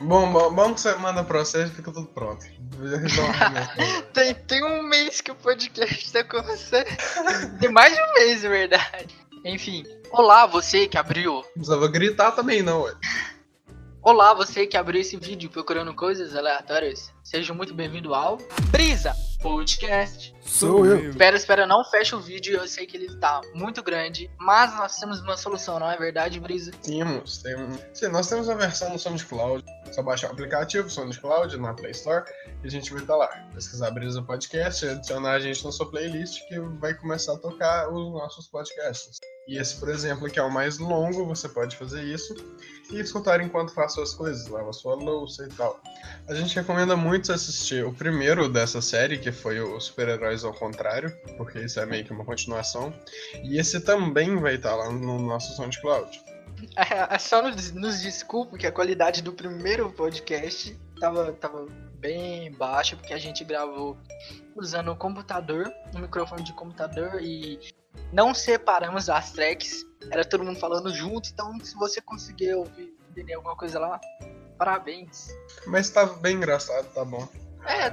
Bom que você manda pra vocês, fica tudo pronto. Tem um mês que o podcast tá com você. Tem mais de um mês, na verdade. Enfim. Olá, você que abriu. Não precisava gritar também, não, ué. Olá, você que abriu esse vídeo procurando coisas aleatórias. Seja muito bem-vindo ao Brisa Podcast. Sou eu. Espera, não fecha o vídeo. Eu sei que ele tá muito grande, mas nós temos uma solução, não é verdade, Brisa? Temos. Sim, nós temos a versão do SoundCloud. É só baixar o aplicativo SoundCloud na Play Store e a gente vai estar lá. Pesquisar Brisa Podcast, adicionar a gente na sua playlist que vai começar a tocar os nossos podcasts. E esse, por exemplo, que é o mais longo, você pode fazer isso e escutar enquanto faz suas coisas, lava sua louça e tal. A gente recomenda muito assistir o primeiro dessa série, que foi o Super-Heróis ao Contrário, porque isso é meio que uma continuação. E esse também vai estar lá no nosso SoundCloud. Só nos desculpa que a qualidade do primeiro podcast tava bem baixa, porque a gente gravou usando o computador, o microfone de computador e... não separamos as tracks, era todo mundo falando junto, então se você conseguir ouvir, entender alguma coisa lá, parabéns. Mas tá bem engraçado, tá bom.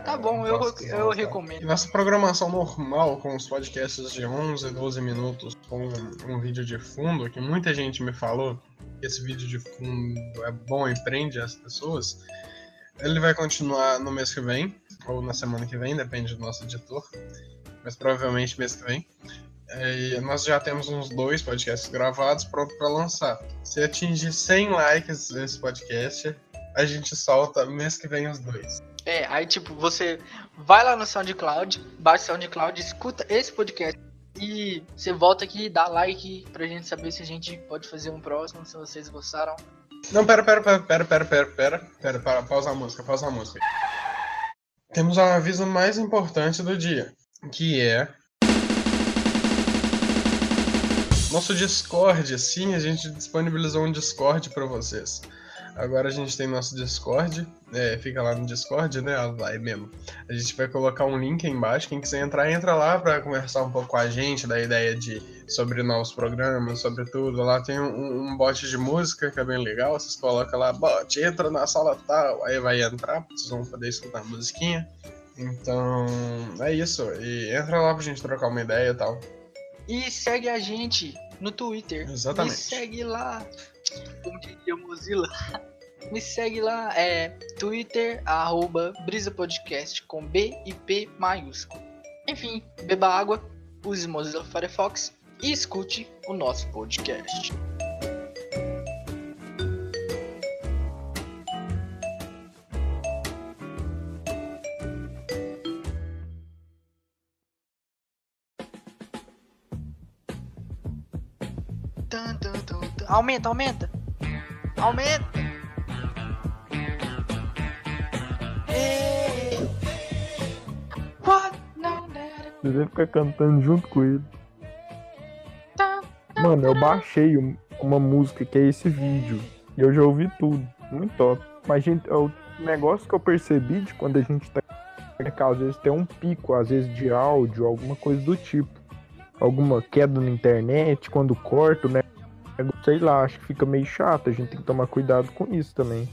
Tá bom, eu recomendo. E nossa programação normal, com os podcasts de 11, 12 minutos, com um vídeo de fundo, que muita gente me falou que esse vídeo de fundo é bom e prende as pessoas, ele vai continuar no mês que vem, ou na semana que vem, depende do nosso editor, mas provavelmente mês que vem. E nós já temos uns 2 podcasts gravados pronto pra lançar. Se atingir 100 likes nesse podcast, a gente solta mês que vem os 2. Aí tipo, você vai lá no SoundCloud, baixa o SoundCloud, escuta esse podcast e você volta aqui e dá like pra gente saber se a gente pode fazer um próximo, se vocês gostaram. Não, pera, pausa a música. Temos o aviso mais importante do dia, que é... nosso Discord, sim, a gente disponibilizou um Discord pra vocês. Agora a gente tem nosso Discord, fica lá no Discord, né, vai mesmo. A gente vai colocar um link aí embaixo, quem quiser entrar, entra lá pra conversar um pouco com a gente, da ideia de sobre novos programas, sobre tudo. Lá tem um bot de música que é bem legal, vocês colocam lá, bot, entra na sala tal, aí vai entrar, vocês vão poder escutar a musiquinha. Então, é isso, e entra lá pra gente trocar uma ideia e tal. E segue a gente no Twitter. Exatamente. Me segue lá. Como diria Mozilla? Me segue lá, Twitter, @BrisaPodcast com B e P maiúsculo. Enfim, beba água, use Mozilla Firefox e escute o nosso podcast. Aumenta! Você fica cantando junto com ele. Mano, eu baixei uma música que é esse vídeo. E eu já ouvi tudo. Muito top. Mas, gente, o negócio que eu percebi de quando a gente tá... é que às vezes tem um pico, às vezes de áudio, alguma coisa do tipo. Alguma queda na internet, quando corto, né? Sei lá, acho que fica meio chato, a gente tem que tomar cuidado com isso também.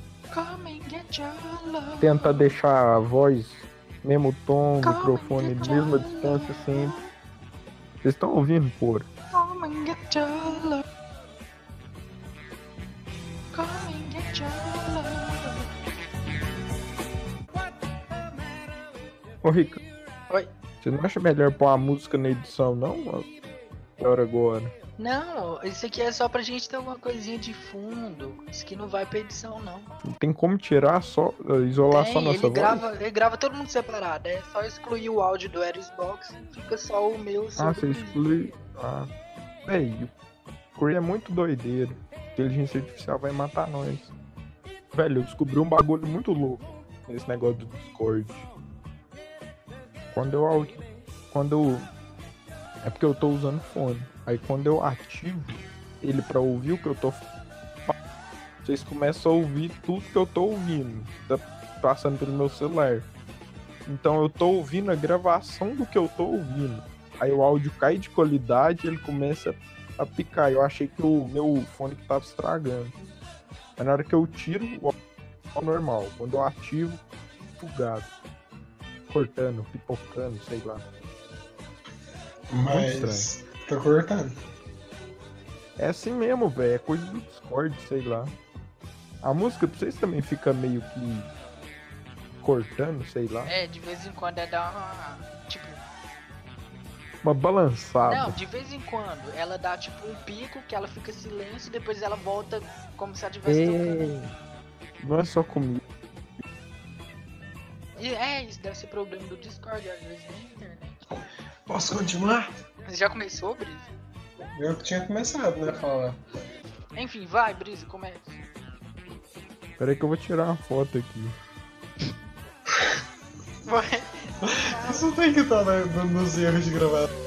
Tentar deixar a voz, mesmo tom, microfone, mesma distância sempre. Vocês estão ouvindo, porra? Ô Rica, oi. Você não acha melhor pôr a música na edição, não? Agora. Não, isso aqui é só pra gente ter alguma coisinha de fundo. Isso aqui não vai pra edição, não. Não tem como tirar, só isolar só nossa voz? Ele grava todo mundo separado, é só excluir o áudio do Xbox e fica só o meu. Você exclui... Velho, é muito doideira. Inteligência artificial vai matar nós. Velho, eu descobri um bagulho muito louco nesse negócio do Discord. Quando eu... é porque eu tô usando fone. Aí quando eu ativo ele pra ouvir o que eu tô falando, vocês começam a ouvir tudo que eu tô ouvindo. Tá passando pelo meu celular. Então eu tô ouvindo a gravação do que eu tô ouvindo. Aí o áudio cai de qualidade, ele começa a picar. Eu achei que o meu fone que tava estragando. Mas na hora que eu tiro o áudio ao normal. Quando eu ativo, bugado. Cortando, pipocando, sei lá. Mas tá cortando. É assim mesmo, velho. É coisa do Discord, sei lá. A música pra vocês também fica meio que cortando, sei lá. É, de vez em quando é dar uma, tipo, uma balançada. Não, de vez em quando ela dá tipo um pico que ela fica em silêncio e depois ela volta como se ela tivesse tocando. Não é só comigo. É, isso deve ser problema do Discord, às vezes da internet. Posso continuar? Você já começou, Brisa? Eu que tinha começado, né, falar. Enfim, vai, Brisa, começa. Peraí que eu vou tirar uma foto aqui. Vai. Isso tem que estar nos erros de gravação.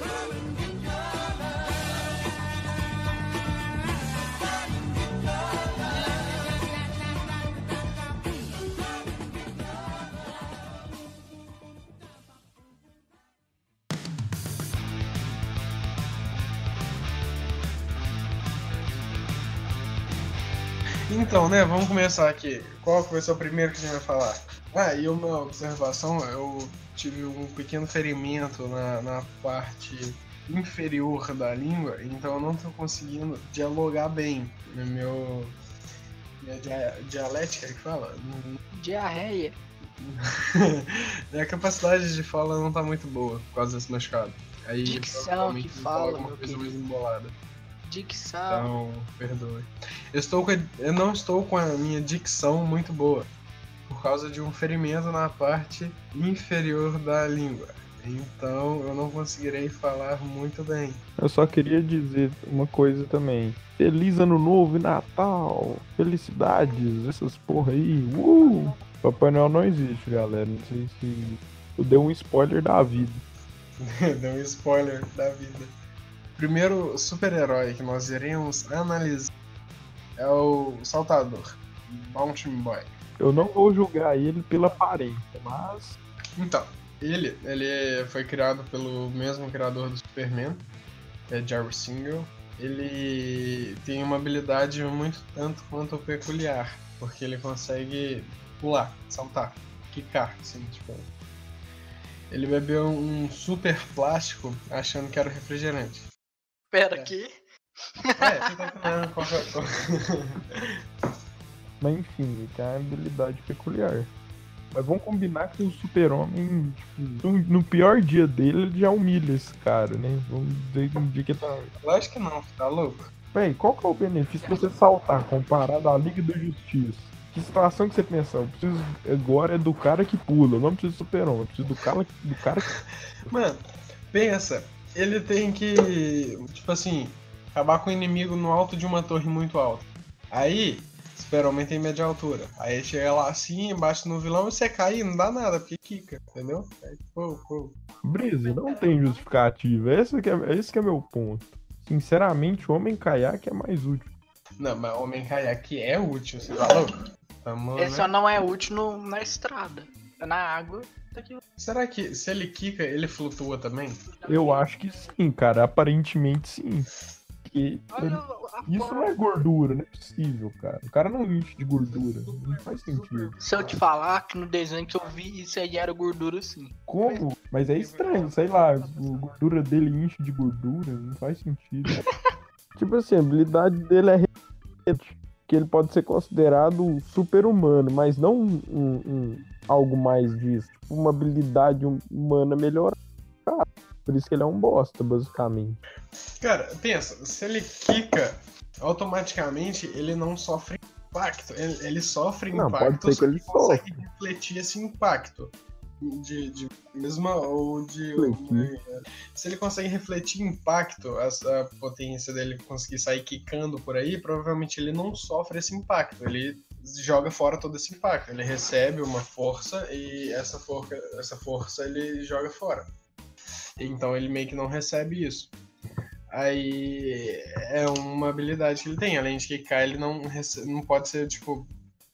Então, né, vamos começar aqui. Qual foi o seu primeiro que a gente vai falar? Ah, e uma observação, eu tive um pequeno ferimento na parte inferior da língua, então eu não estou conseguindo dialogar bem. Minha dialética que fala? Diarreia. Minha capacidade de fala não está muito boa por causa desse machucado. Aí, dicção que fala uma coisa mais embolada. Dicção. Então, perdoe. Eu não estou com a minha dicção muito boa por causa de um ferimento na parte inferior da língua. Então, eu não conseguirei falar muito bem. Eu só queria dizer uma coisa também. Feliz Ano Novo e Natal! Felicidades! Essas porra aí! Papai Noel não existe, galera. Não sei se... Eu dei um spoiler da vida. Deu um spoiler da vida. Primeiro super-herói que nós iremos analisar é o Saltador, Bouncing Boy. Eu não vou julgar ele pela aparência, mas... Então, ele foi criado pelo mesmo criador do Superman, que é Jerry Siegel. Ele tem uma habilidade muito tanto quanto peculiar, porque ele consegue pular, saltar, quicar, assim, tipo... Ele bebeu um super plástico achando que era refrigerante. Pera aqui. Você tá falando Coca-Cola. Mas enfim, ele tem uma habilidade peculiar. Mas vamos combinar que o super-homem, tipo, no pior dia dele, ele já humilha esse cara, né? Vamos dizer que um dia que tá... Lógico que não, tá louco? Véi, qual que é o benefício de você saltar comparado à Liga da Justiça? Que situação que você pensa? Eu preciso agora é do cara que pula, eu não preciso do super-homem, eu preciso do cara que... Mano, pensa, ele tem que, tipo assim, acabar com o inimigo no alto de uma torre muito alta. Aí, o super-homem tem média altura. Aí chega lá assim, bate no vilão e você cai e não dá nada, porque quica, entendeu? Aí, Brisa, não tem justificativa, esse que é meu ponto. Sinceramente, o Homem Caiaque é mais útil. Não, mas o Homem Caiaque é útil, você falou? Ele só não é útil na estrada, na água. Será que se ele quica, ele flutua também? Eu acho que sim, cara. Aparentemente sim. Isso não é gordura, não é possível, cara. O cara não enche de gordura, não faz sentido. Se eu te falar que no desenho que eu vi, isso aí era gordura sim. Como? Mas é estranho, sei lá. A gordura dele enche de gordura, não faz sentido. Tipo assim, a habilidade dele é que ele pode ser considerado super-humano, mas não algo mais disso. Tipo, uma habilidade humana melhorada. Por isso que ele é um bosta, basicamente. Cara, pensa, se ele quica, automaticamente ele não sofre impacto. Ele sofre impacto, pode ser que ele consegue refletir esse impacto. De mesma ou de... Se ele consegue refletir impacto, a potência dele conseguir sair quicando por aí, provavelmente ele não sofre esse impacto, ele joga fora todo esse impacto, ele recebe uma força e essa força ele joga fora, então ele meio que não recebe isso. Aí é uma habilidade que ele tem, além de quicar ele não pode ser, tipo,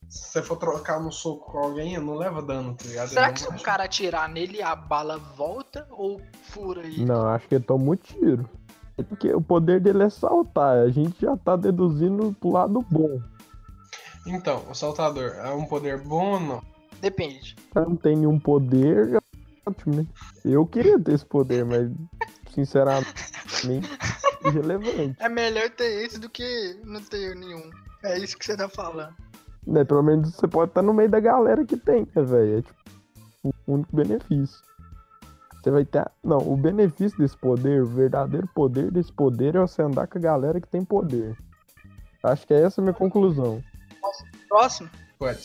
se você for trocar no soco com alguém, não leva dano, tá ligado? Será que se o cara atirar nele, a bala volta ou fura ele? Não, acho que ele toma um tiro. É porque o poder dele é saltar, a gente já tá deduzindo pro lado bom. Então, o saltador é um poder bom ou não? Depende. Eu não tenho um poder, é ótimo, né? Eu queria ter esse poder, mas sinceramente, irrelevante. É melhor ter esse do que não ter nenhum. É isso que você tá falando. É, pelo menos você pode estar no meio da galera que tem, né, velho? É tipo o único benefício. Você vai ter... Não, o benefício desse poder, o verdadeiro poder desse poder é você andar com a galera que tem poder. Acho que é essa a minha conclusão. Posso? Próximo? Pode.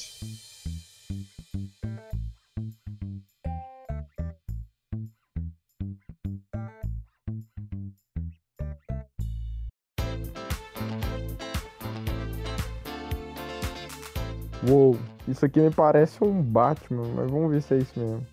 Uou, isso aqui me parece um Batman, mas vamos ver se é isso mesmo.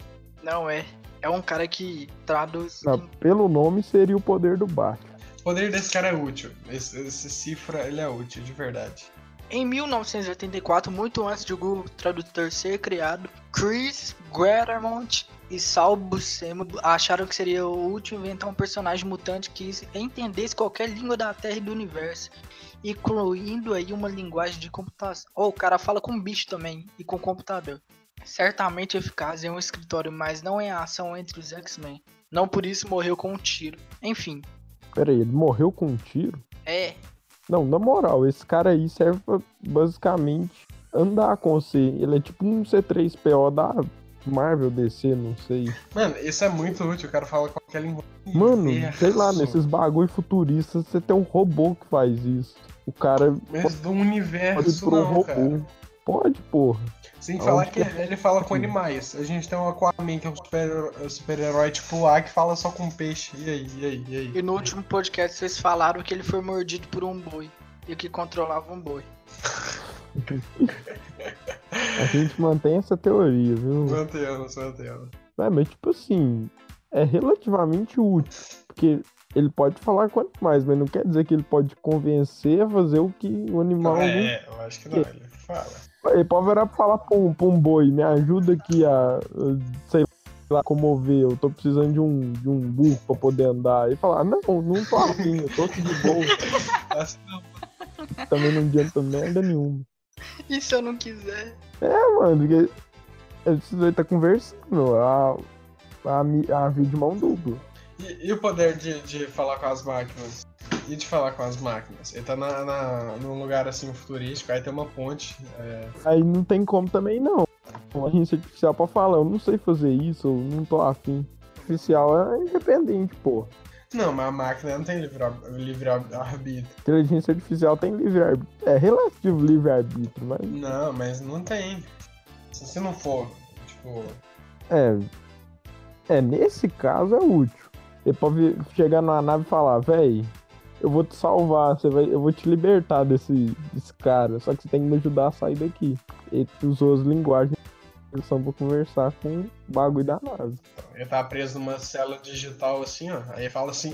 Não é. É um cara que traduz... Não, pelo nome seria o poder do Batman. O poder desse cara é útil. Esse Cifra, ele é útil, de verdade. Em 1984, muito antes de o Google Tradutor ser criado, Chris Claremont e Sal Buscema acharam que seria útil inventar um personagem mutante que entendesse qualquer língua da Terra e do Universo, incluindo aí uma linguagem de computação. Oh, o cara fala com bicho também e com computador. Certamente eficaz em um escritório, mas não em ação entre os X-Men. Não por isso morreu com um tiro. Enfim. Peraí, ele morreu com um tiro? É. Não, na moral, esse cara aí serve pra basicamente andar com você. Ele é tipo um C3PO da Marvel, DC, não sei. Mano, isso é muito útil, o cara fala qualquer língua. Mano, sei lá, nesses bagulho futuristas você tem um robô que faz isso. O cara... Mas do universo não, cara. Pode, porra. Sem falar que ele fala com animais. A gente tem um Aquaman, que é um super-herói tipo A, que fala só com peixe. E aí? E no último podcast vocês falaram que ele foi mordido por um boi. E que controlava um boi. A gente mantém essa teoria, viu? Mantendo. É, mas tipo assim, é relativamente útil. Porque ele pode falar com animais, mas não quer dizer que ele pode convencer a fazer o que o animal... É, eu acho que não, ele fala. Ele pode virar pra falar pra um boi, me ajuda aqui a, sei lá, comover, eu tô precisando de um burro pra poder andar. E falar, não tô afim, eu tô aqui de boa. Também não adianta merda nenhuma. E se eu não quiser? É, mano, porque esses dois tá conversando, a vida de mão dupla. E o poder de falar com as máquinas? E de falar com as máquinas. Ele tá num lugar assim futurístico, aí tem uma ponte. É... Aí não tem como também não. A gente artificial pra falar, eu não sei fazer isso, eu não tô afim. Artificial é independente, pô. Não, mas a máquina não tem livre-arbítrio. Inteligência artificial tem livre-arbítrio. É relativo livre-arbítrio, mas... Não, mas não tem. Se não for, tipo... É, nesse caso é útil. Ele pode chegar numa nave e falar, véi, eu vou te salvar, eu vou te libertar desse cara, só que você tem que me ajudar a sair daqui. Ele usou as linguagens só pra conversar com o bagulho da nave. Ele tá preso numa cela digital assim, ó, aí fala assim,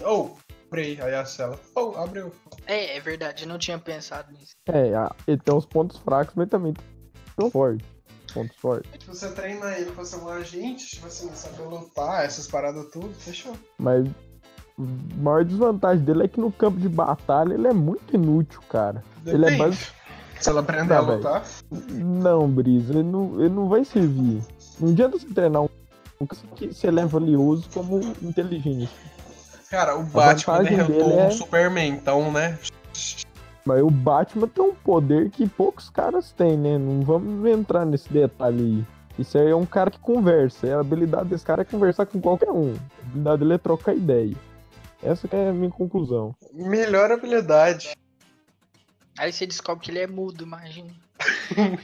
abre aí a cela, abriu. É verdade, eu não tinha pensado nisso. É, ele tem uns pontos fracos, mas também tem pontos fortes. Se você treina ele pra ser um agente, tipo assim, saber lutar, essas paradas tudo, fechou. Mas... A maior desvantagem dele é que no campo de batalha ele é muito inútil, cara. Depende. Ele é basicamente... Se ela aprender a lutar... Não, Brisa, ele não vai servir. Não adianta você treinar um que você é valioso como inteligente. Cara, o Batman derrotou um Superman, então, né? Mas o Batman tem um poder que poucos caras têm, né? Não vamos entrar nesse detalhe aí. Isso aí é um cara que conversa. A habilidade desse cara é conversar com qualquer um. A habilidade dele é trocar ideia. Essa que é a minha conclusão. Melhor habilidade. Aí você descobre que ele é mudo, imagina.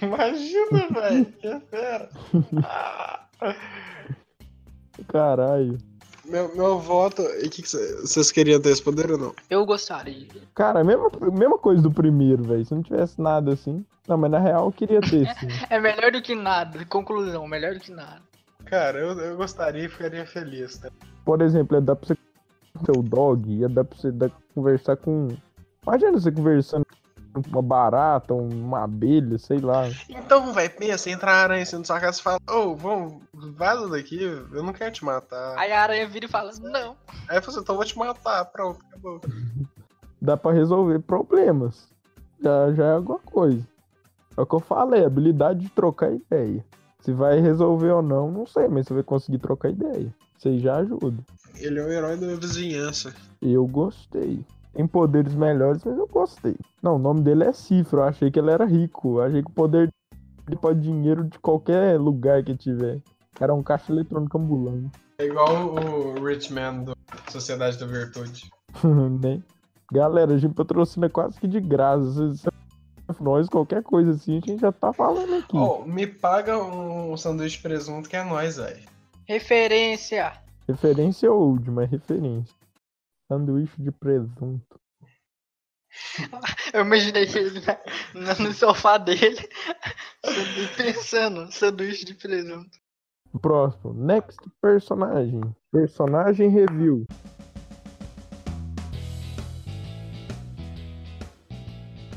Imagina, velho. Que fera. Caralho. Meu voto... E o que vocês queriam ter esse poder ou não? Eu gostaria. Cara, mesma coisa do primeiro, velho. Se não tivesse nada assim... Não, mas na real eu queria ter, sim. É melhor do que nada. Conclusão, melhor do que nada. Cara, eu gostaria e ficaria feliz, né? Por exemplo, dá pra você... Seu dog, ia dar pra você conversar com... Imagina você conversando com uma barata, uma abelha, sei lá. Então, velho, pensa, entra a aranha assim no sua casa e fala, vamos, vaza daqui, eu não quero te matar. Aí a aranha vira e fala, não. Aí você, então eu vou te matar, pronto, acabou. Dá pra resolver problemas. Já é alguma coisa. É o que eu falei, habilidade de trocar ideia. Se vai resolver ou não, não sei, mas você vai conseguir trocar ideia. Você já ajuda. Ele é o herói da vizinhança. Eu gostei. Tem poderes melhores, mas eu gostei. Não, o nome dele é Cifra, eu achei que ele era rico. Eu achei que o poder dele pode dinheiro de qualquer lugar que tiver. Era um caixa eletrônico ambulante. É igual o Rich Man da Sociedade da Virtude. Nem. Galera, a gente patrocina quase que de graça. Nós, qualquer coisa assim, a gente já tá falando aqui. Oh, me paga um sanduíche de presunto que é nóis, velho. Referência. Referência old, mas referência. Sanduíche de presunto. Eu imaginei ele no sofá dele, pensando, sanduíche de presunto. Próximo, next personagem. Personagem review.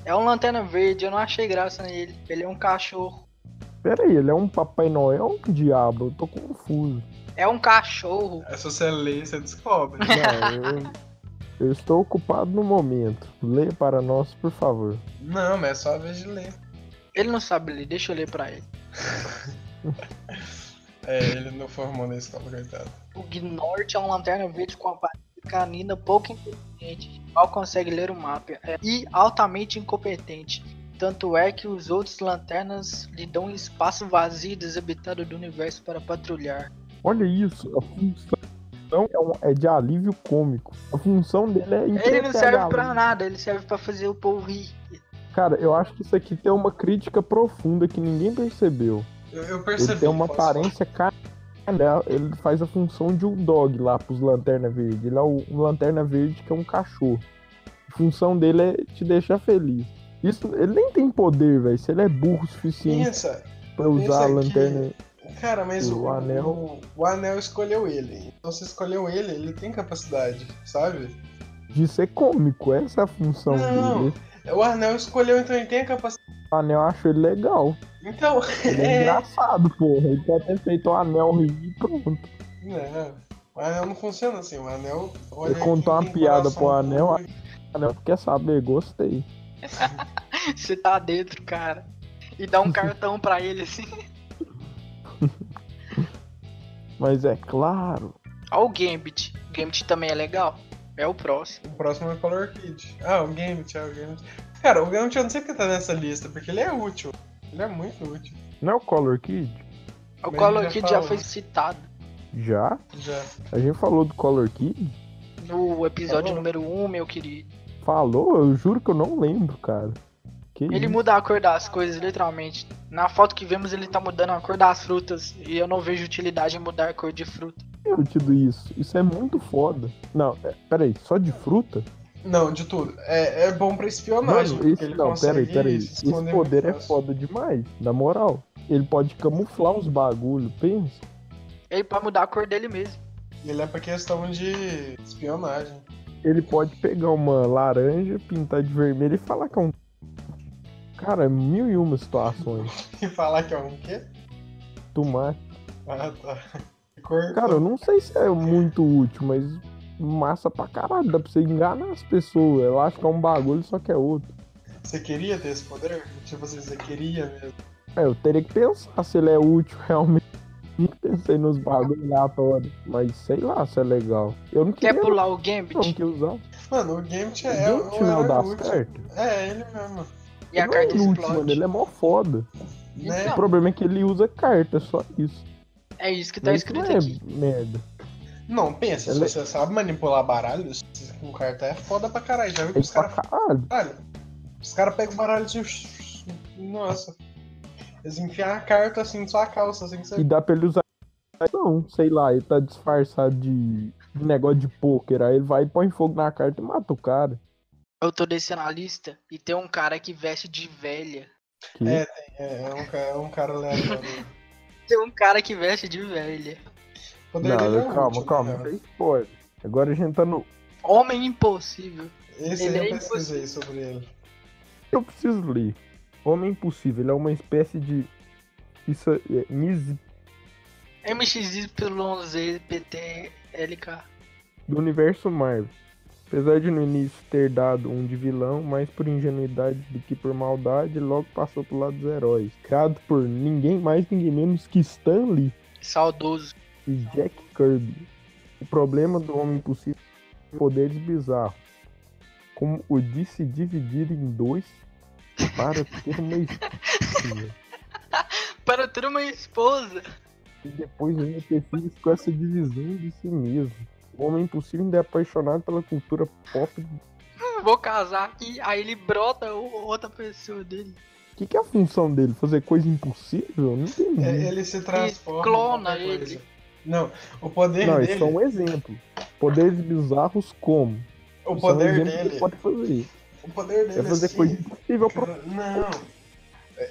É um Lanterna Verde, eu não achei graça nele. Ele é um cachorro. Peraí, ele é um Papai Noel? Que diabo? Eu tô confuso. É um cachorro. É só você ler, você descobre. Não, eu estou ocupado no momento. Lê para nós, por favor. Não, mas é só a vez de ler. Ele não sabe ler, deixa eu ler pra ele. Ele não formou na escola, coitado. O Gnorte é um Lanterna Verde com a canina pouco inteligente, mal consegue ler o mapa e altamente incompetente. Tanto é que os outros lanternas lhe dão um espaço vazio e desabitado do universo para patrulhar. Olha isso, a função é de alívio cômico. A função dele é entreter. Ele não serve pra nada, ele serve pra fazer o povo rir. Cara, eu acho que isso aqui tem uma crítica profunda que ninguém percebeu. Eu percebi. Ele tem uma aparência Ele faz a função de um dog lá pros Lanterna Verde. Ele é um Lanterna Verde que é um cachorro. A função dele é te deixar feliz. Isso, ele nem tem poder, velho. Se ele é burro o suficiente pra usar a lanterna. Cara, mas o anel escolheu ele. Então se escolheu ele, ele tem capacidade, sabe? De ser cômico, essa é a função dele. O anel escolheu, então ele tem a capacidade. O anel achou ele legal. Então, ele é engraçado, porra. Ele pode ter feito o anel rir e pronto. Não, o anel não funciona assim. O anel. Olha, ele contou uma piada pro anel. O anel quer saber, gostei. Você tá dentro, cara. E dá um cartão pra ele assim. Mas é claro. Olha o Gambit. O Gambit também é legal. É o próximo. O próximo é o Color Kid. Ah, o Gambit, Cara, o Gambit eu não sei porque tá nessa lista, porque ele é útil. Ele é muito útil. Não é o Color Kid? O Color Kid já foi citado. Já? Já. A gente falou do Color Kid? No episódio número 1, meu querido. Falou? Eu juro que eu não lembro, cara. Que ele muda a cor das coisas, literalmente. Na foto que vemos, ele tá mudando a cor das frutas. E eu não vejo utilidade em mudar a cor de fruta. Eu tido isso. Isso é muito foda. Não, peraí, só de fruta? Não, de tudo. É bom pra espionagem. Mano, peraí. Esse poder é foda demais, na moral. Ele pode camuflar uns bagulho, pensa. Ele pode mudar a cor dele mesmo. Ele é pra questão de espionagem. Ele pode pegar uma laranja, pintar de vermelho e falar que é um... Cara, mil e uma situações. E falar que é um quê? Tomate. Ah, tá. Cortou. Cara, eu não sei se é muito útil, mas... Massa pra caralho, dá pra você enganar as pessoas. Eu acho que é um bagulho, só que é outro. Você queria ter esse poder? Tipo assim, você queria mesmo? Eu teria que pensar se ele é útil realmente. Nem pensei nos bagulhos lá toda. Mas sei lá se é legal. Eu não queria. Quer pular o Gambit? Não queria usar. Mano, o Gambit é o útil. É, ele mesmo. E a carta explode. Mano, ele é mó foda. Né? O problema é que ele usa carta, só isso. É isso que tá escrito aqui. Merda. Não, pensa, se você sabe manipular baralhos com carta é foda pra caralho. Já viu que os caras... Os caras pegam o baralho e... Nossa. Eles enfiam a carta assim em sua calça, assim que você... E dá pra ele usar... Não, sei lá, ele tá disfarçado de negócio de pôquer. Aí ele vai e põe fogo na carta e mata o cara. Eu tô descendo a lista e tem um cara que veste de velha. Que? É um cara legal. Tem um cara que veste de velha. Não, calma, fez spoiler. Agora a gente tá no... Homem Impossível. Esse aí eu pesquisei sobre ele. Eu preciso ler. Homem Impossível, ele é uma espécie de... Isso é... MXYZPTLK. Do universo Marvel. Apesar de no início ter dado um de vilão, mais por ingenuidade do que por maldade, logo passou pro lado dos heróis. Criado por ninguém mais, ninguém menos que Stan Lee. Saudoso. E Jack Kirby. O problema do Homem Impossível é poderes bizarros. Como o de se dividir em dois para ter uma esposa. Para ter uma esposa. E depois ainda ter filhos com essa divisão de si mesmo. O Homem Impossível ainda é apaixonado pela cultura pop. Vou casar e aí ele brota outra pessoa dele. O que é a função dele? Fazer coisa impossível? Não entendi. É, ele se transforma. Ele clona ele. Não, o poder dele... Não, isso é um exemplo. Poderes bizarros como? O poder dele... Pode fazer. O poder dele é fazer coisa impossível. Cara, não,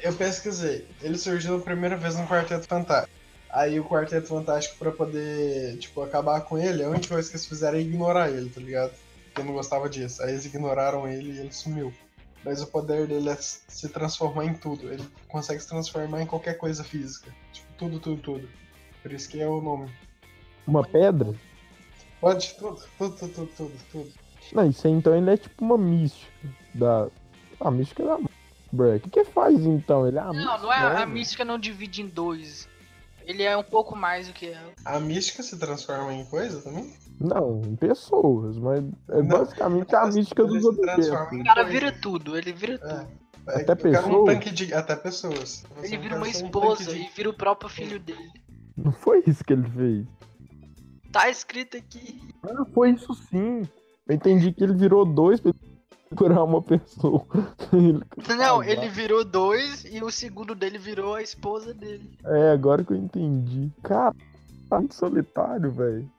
eu pesquisei. Ele surgiu a primeira vez no Quarteto Fantástico. Aí o Quarteto Fantástico, pra poder, tipo, acabar com ele, a única coisa que eles fizeram é ignorar ele, tá ligado? Porque não gostava disso. Aí eles ignoraram ele e ele sumiu. Mas o poder dele é se transformar em tudo. Ele consegue se transformar em qualquer coisa física. Tipo, tudo. Por isso que é o nome. Uma pedra? Pode, tudo. Não, isso aí então ele é tipo uma mística. A mística é da... O que faz então? Ele é a mística? Não, não é a mística, não divide em dois. Ele é um pouco mais do que ela. A mística se transforma em coisa também? Não, em pessoas, mas é basicamente a mística dos outros. O cara vira tudo, ele vira tudo. É, até pessoas? Até pessoas. Ele vira uma esposa e vira o próprio filho dele. Não foi isso que ele fez. Tá escrito aqui. Não foi isso sim. Eu entendi que ele virou dois pra procurar uma pessoa. Não, ele virou dois e o segundo dele virou a esposa dele. É, agora que eu entendi. Cara, tá muito solitário, velho.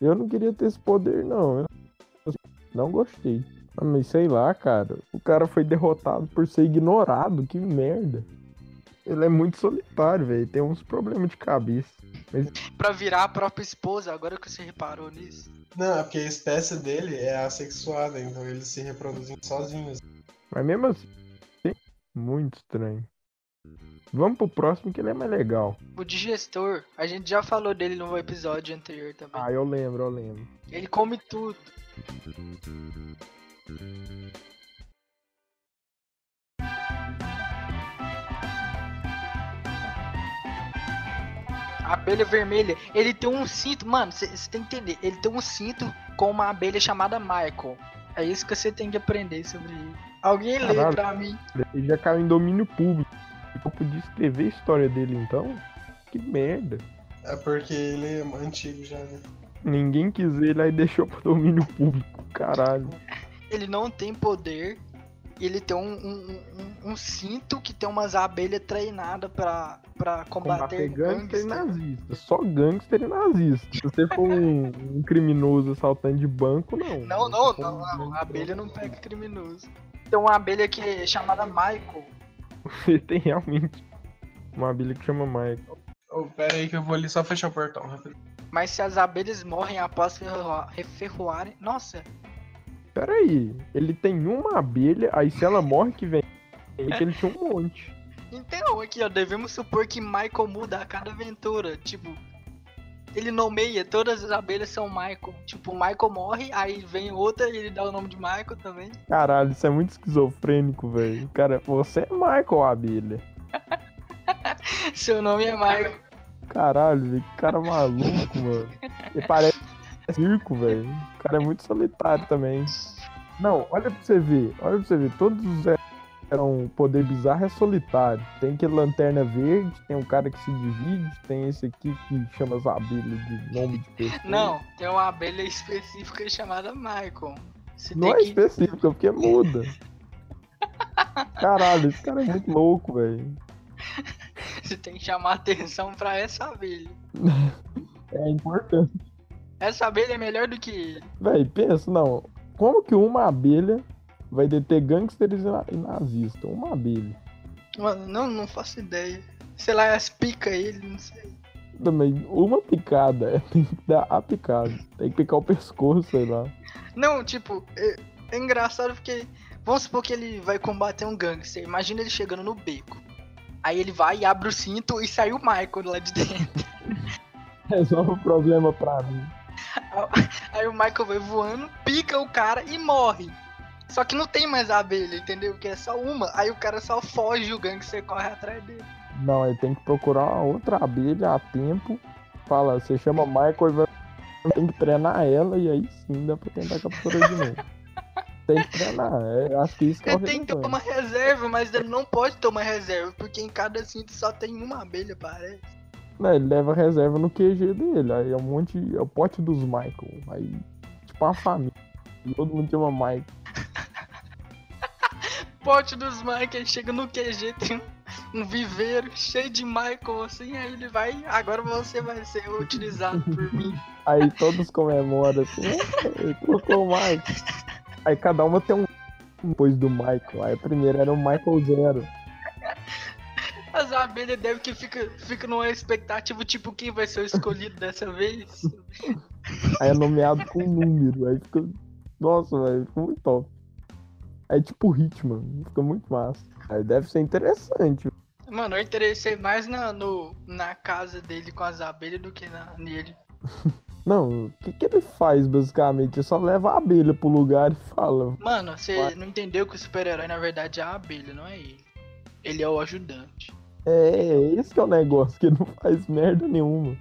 Eu não queria ter esse poder, não. Eu não gostei. Mas sei lá, cara. O cara foi derrotado por ser ignorado. Que merda. Ele é muito solitário, velho. Tem uns problemas de cabeça. Mas... Pra virar a própria esposa, agora que você reparou nisso. Não, é porque a espécie dele é assexuada, então eles se reproduzem sozinhos. Mas mesmo assim, muito estranho. Vamos pro próximo que ele é mais legal. O digestor, a gente já falou dele no episódio anterior também. Ah, eu lembro. Ele come tudo. Abelha Vermelha, ele tem um cinto, mano, você tem que entender, ele tem um cinto com uma abelha chamada Michael. É isso que você tem que aprender sobre ele. Alguém lê pra mim. Ele já caiu em domínio público. Eu podia escrever a história dele então? Que merda. É porque ele é antigo já, né? Ninguém quis ele, aí deixou pro domínio público, caralho. Ele não tem poder, ele tem um cinto que tem umas abelhas treinadas pra combater gangster e nazista. Só gangster e nazista. Se você for um criminoso assaltante de banco, não. Não. A abelha não pega criminoso. Tem uma abelha que é chamada Michael. Você tem realmente uma abelha que chama Michael. Oh, pera aí que eu vou ali só fechar o portão rápido. Mas se as abelhas morrem após ferroarem... Nossa! Pera aí, ele tem uma abelha, aí se ela morre que vem, é que ele tinha um monte. Então, aqui ó, devemos supor que Michael muda a cada aventura, tipo... Ele nomeia, todas as abelhas são Michael. Tipo, Michael morre, aí vem outra e ele dá o nome de Michael também. Caralho, isso é muito esquizofrênico, velho. Cara, você é Michael, abelha. Seu nome é Michael. Caralho, velho, que cara maluco, mano. Ele parece circo, velho. O cara é muito solitário também. Não, olha pra você ver. Todos os um poder bizarro é solitário. Tem aquele Lanterna Verde, tem um cara que se divide, tem esse aqui que chama as abelhas de nome de pessoa. Não, tem uma abelha específica chamada Michael. Não é específica, porque muda. Caralho, esse cara é muito louco, velho. Você tem que chamar atenção pra essa abelha. É importante. Essa abelha é melhor do que... Véi, pensa, não. Como que uma abelha vai deter gangsters e nazistas? Uma abelha. Mano, não faço ideia. Sei lá, as pica ele, não sei. Também, uma picada. Tem que dar a picada. Tem que picar o pescoço, sei lá. Não, tipo, é engraçado porque... Vamos supor que ele vai combater um gangster. Imagina ele chegando no beco. Aí ele vai e abre o cinto e sai o Michael lá de dentro. Resolve o problema pra mim. Aí o Michael vai voando, pica o cara e morre. Só que não tem mais a abelha, entendeu? Porque é só uma. Aí o cara só foge do gangster, corre atrás dele. Não, ele tem que procurar uma outra abelha a tempo. Fala, você chama Michael e vai... Tem que treinar ela e aí sim dá pra tentar capturar de novo. Tem que treinar, acho que isso que é o Ele tem que tomar reserva, mas ele não pode tomar reserva, porque em cada cinto só tem uma abelha, parece. É, ele leva reserva no QG dele, aí é um monte, é o pote dos Michael, aí tipo a família, todo mundo chama Michael. Pote dos Michael, chega no QG, tem um viveiro cheio de Michael, assim, aí ele vai, agora você vai ser utilizado por mim. Aí todos comemoram, assim, ele colocou o Michael. Aí cada uma tem um depois do Michael, aí primeiro era o Michael Zero. As abelhas devem que fica numa expectativa, tipo, quem vai ser o escolhido dessa vez? Aí é nomeado com número, aí fica, nossa, velho, fica muito top. É tipo Hitman, fica muito massa. Aí deve ser interessante. Mano, eu interessei mais na casa dele com as abelhas do que nele. Não, o que ele faz basicamente? Ele só leva a abelha pro lugar e fala. Mano, você não entendeu que o super-herói na verdade é a abelha, não é ele. Ele é o ajudante. É, esse que é o negócio, que não faz merda nenhuma.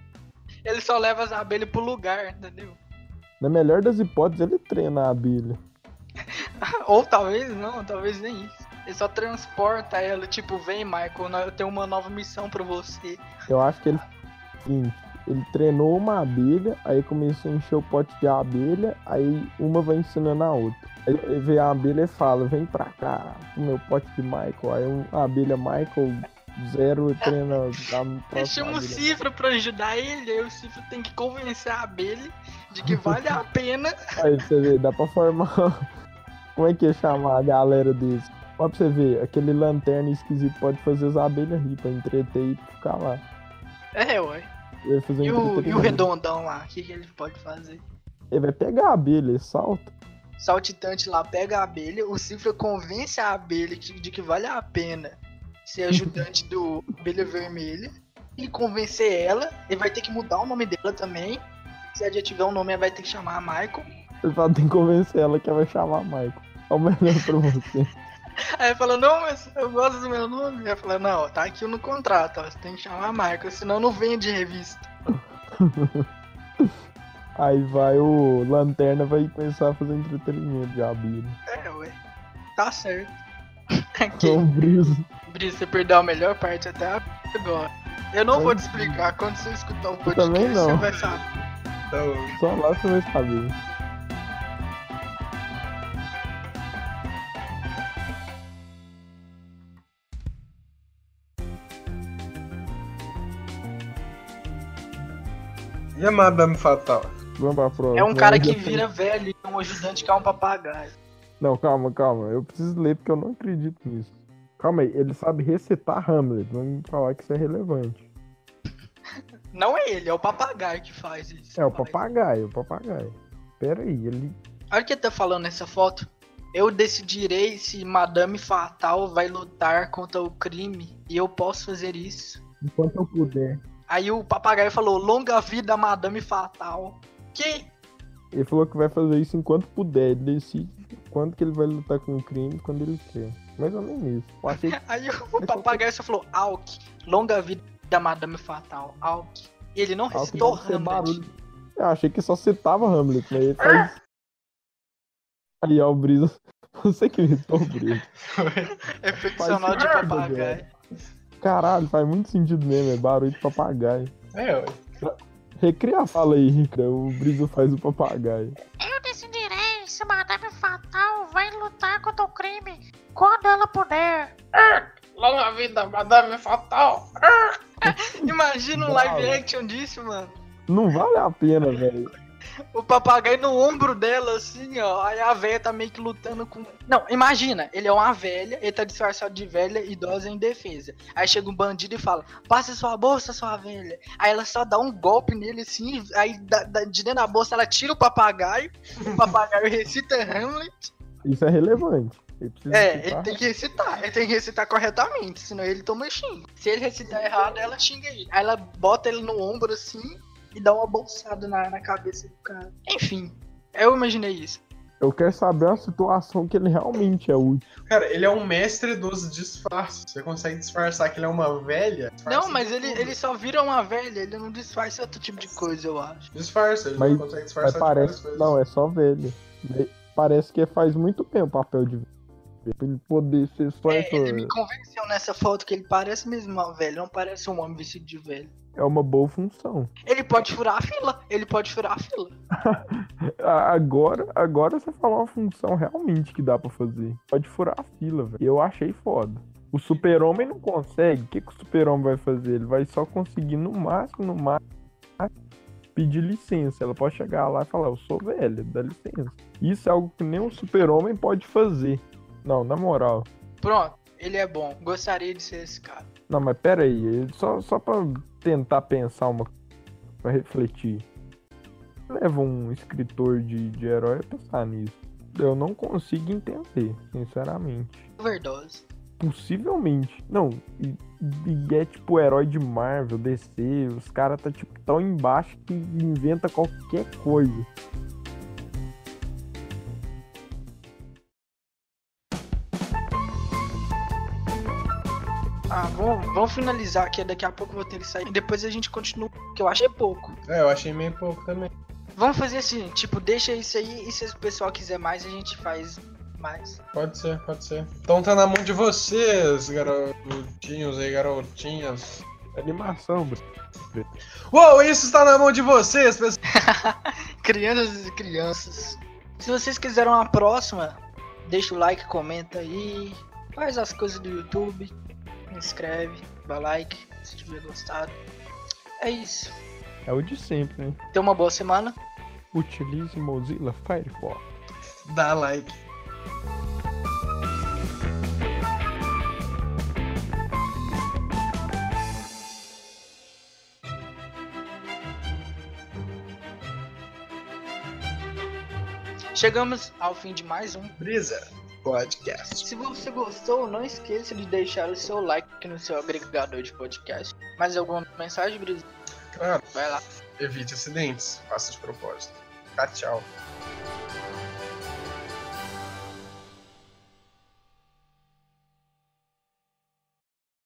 Ele só leva as abelhas pro lugar, entendeu? Na melhor das hipóteses, ele treina a abelha. Ou talvez não, talvez nem isso. Ele só transporta ela, tipo, vem, Michael, eu tenho uma nova missão pra você. Eu acho que ele treinou uma abelha, aí começou a encher o pote de abelha, aí uma vai ensinando a outra. Aí ele vê a abelha e fala, vem pra cá, pro meu pote de Michael. Aí a abelha Michael Zero treina a Ele chama o Cifra pra ajudar ele, aí o Cifra tem que convencer a abelha de que vale a pena. Aí você vê, dá pra formar... Como é que ia chamar a galera desse? Ó, pra você ver, aquele lanterna esquisito pode fazer as abelhas rir pra entreter e ficar lá. É, ué. E o redondão lá, o que ele pode fazer? Ele vai pegar a abelha, ele salta. Saltitante lá, pega a abelha, o Cifra convence a abelha de que vale a pena ser ajudante do Abelha Vermelha. E convencer ela, ele vai ter que mudar o nome dela também. Se ela já tiver um nome, ela vai ter que chamar a Michael. Ele fala, tem que convencer ela que ela vai chamar Michael. É o melhor pra você. Aí ele fala, não, mas eu gosto do meu nome. Ela fala, não, tá aqui no contrato, ó, você tem que chamar Michael, senão não vende revista. Aí vai o Lanterna, vai começar a fazer entretenimento de abelha. É, ué, tá certo. Aqui. É um Brisa, você perdeu a melhor parte até agora. Eu não vou te explicar, quando você escutar um podcast, você vai saber. Então, só lá você vai saber. E a Madame Fatal? Vamos pra prova. É um cara que vira velho, um ajudante que é um papagaio. Não, calma. Eu preciso ler porque eu não acredito nisso. Calma aí, ele sabe recitar Hamlet. Vamos falar que isso é relevante. Não é ele, é o papagaio que faz isso. É o papagaio. Pera aí, ele... Olha o que ele tá falando nessa foto. Eu decidirei se Madame Fatal vai lutar contra o crime e eu posso fazer isso. Enquanto eu puder. Aí o papagaio falou, longa vida Madame Fatal. Que? Ele falou que vai fazer isso enquanto puder. Ele decide quando que ele vai lutar com o crime, quando ele quer. Mais ou menos isso. Aí o papagaio só falou, Alk, longa vida Madame Fatal. Alk. Ele não recitou Hamlet. Eu achei que só citava Hamlet, mas ele faz... Aí, ó, o Brisa. Você que recitou o Brisa. É ficcional de papagaio. Caralho, faz muito sentido mesmo, é barulho de papagaio. É, recria a fala aí, Rica, o Brisa faz o papagaio. Eu decidirei se Madame Fatal vai lutar contra o crime quando ela puder. Longa vida, Madame Fatal. Imagina um live action disso, mano. Não vale a pena, velho. O papagaio no ombro dela, assim, ó. Aí a velha tá meio que lutando com... Não, imagina, ele é uma velha, ele tá disfarçado de velha, idosa em defesa. Aí chega um bandido e fala, passa sua bolsa, sua velha. Aí ela só dá um golpe nele, assim, aí de dentro da bolsa ela tira o papagaio recita Hamlet. Isso é relevante. Ele tem que recitar. Ele tem que recitar corretamente, senão ele toma xingo. Se ele recitar errado, ela xinga ele. Aí ela bota ele no ombro, assim... e dá uma bolsada na cabeça do cara. Enfim, eu imaginei isso. Eu quero saber a situação que ele realmente é útil. Cara, ele é um mestre dos disfarces. Você consegue disfarçar que ele é uma velha? Não, mas ele só vira uma velha. Ele não disfarça outro tipo de coisa, eu acho. Disfarça, ele não consegue disfarçar várias coisas. Não, é só velha. Parece que faz muito bem o papel de velha. Pra ele poder ser só essa... Ele me convenceu nessa foto que ele parece mesmo uma velha. Não parece um homem vestido de velho. É uma boa função. Ele pode furar a fila. Agora você falou uma função realmente que dá pra fazer. Pode furar a fila, velho. Eu achei foda. O super-homem não consegue. O que o super-homem vai fazer? Ele vai só conseguir no máximo, pedir licença. Ela pode chegar lá e falar, eu sou velha, dá licença. Isso é algo que nem o super-homem pode fazer. Não, na moral. Pronto, ele é bom. Gostaria de ser esse cara. Não, mas pera aí. Só pra... tentar pensar uma coisa pra refletir. Leva um escritor de herói a pensar nisso. Eu não consigo entender, sinceramente. Overdose. Possivelmente. Não, e é tipo herói de Marvel, DC, os caras tá tipo tão embaixo que inventa qualquer coisa. Ah, vamos finalizar aqui, daqui a pouco eu vou ter que sair. Depois a gente continua, que eu achei pouco. Eu achei meio pouco também. Vamos fazer assim, tipo, deixa isso aí e se o pessoal quiser mais, a gente faz mais. Pode ser. Então tá na mão de vocês, garotinhos e garotinhas. Animação, bro. Uou, isso está na mão de vocês, pessoal. Crianças e crianças. Se vocês quiserem uma próxima, deixa o like, comenta aí, faz as coisas do YouTube. Inscreve, dá like, se tiver gostado. É isso. É o de sempre, hein? Tenha uma boa semana. Utilize Mozilla Firefox. Dá like. Chegamos ao fim de mais um Brisa Podcast. Se você gostou, não esqueça de deixar o seu like aqui no seu agregador de podcast. Mais alguma mensagem, Brisa? Claro. Vai lá. Evite acidentes. Faça de propósito. Tchau.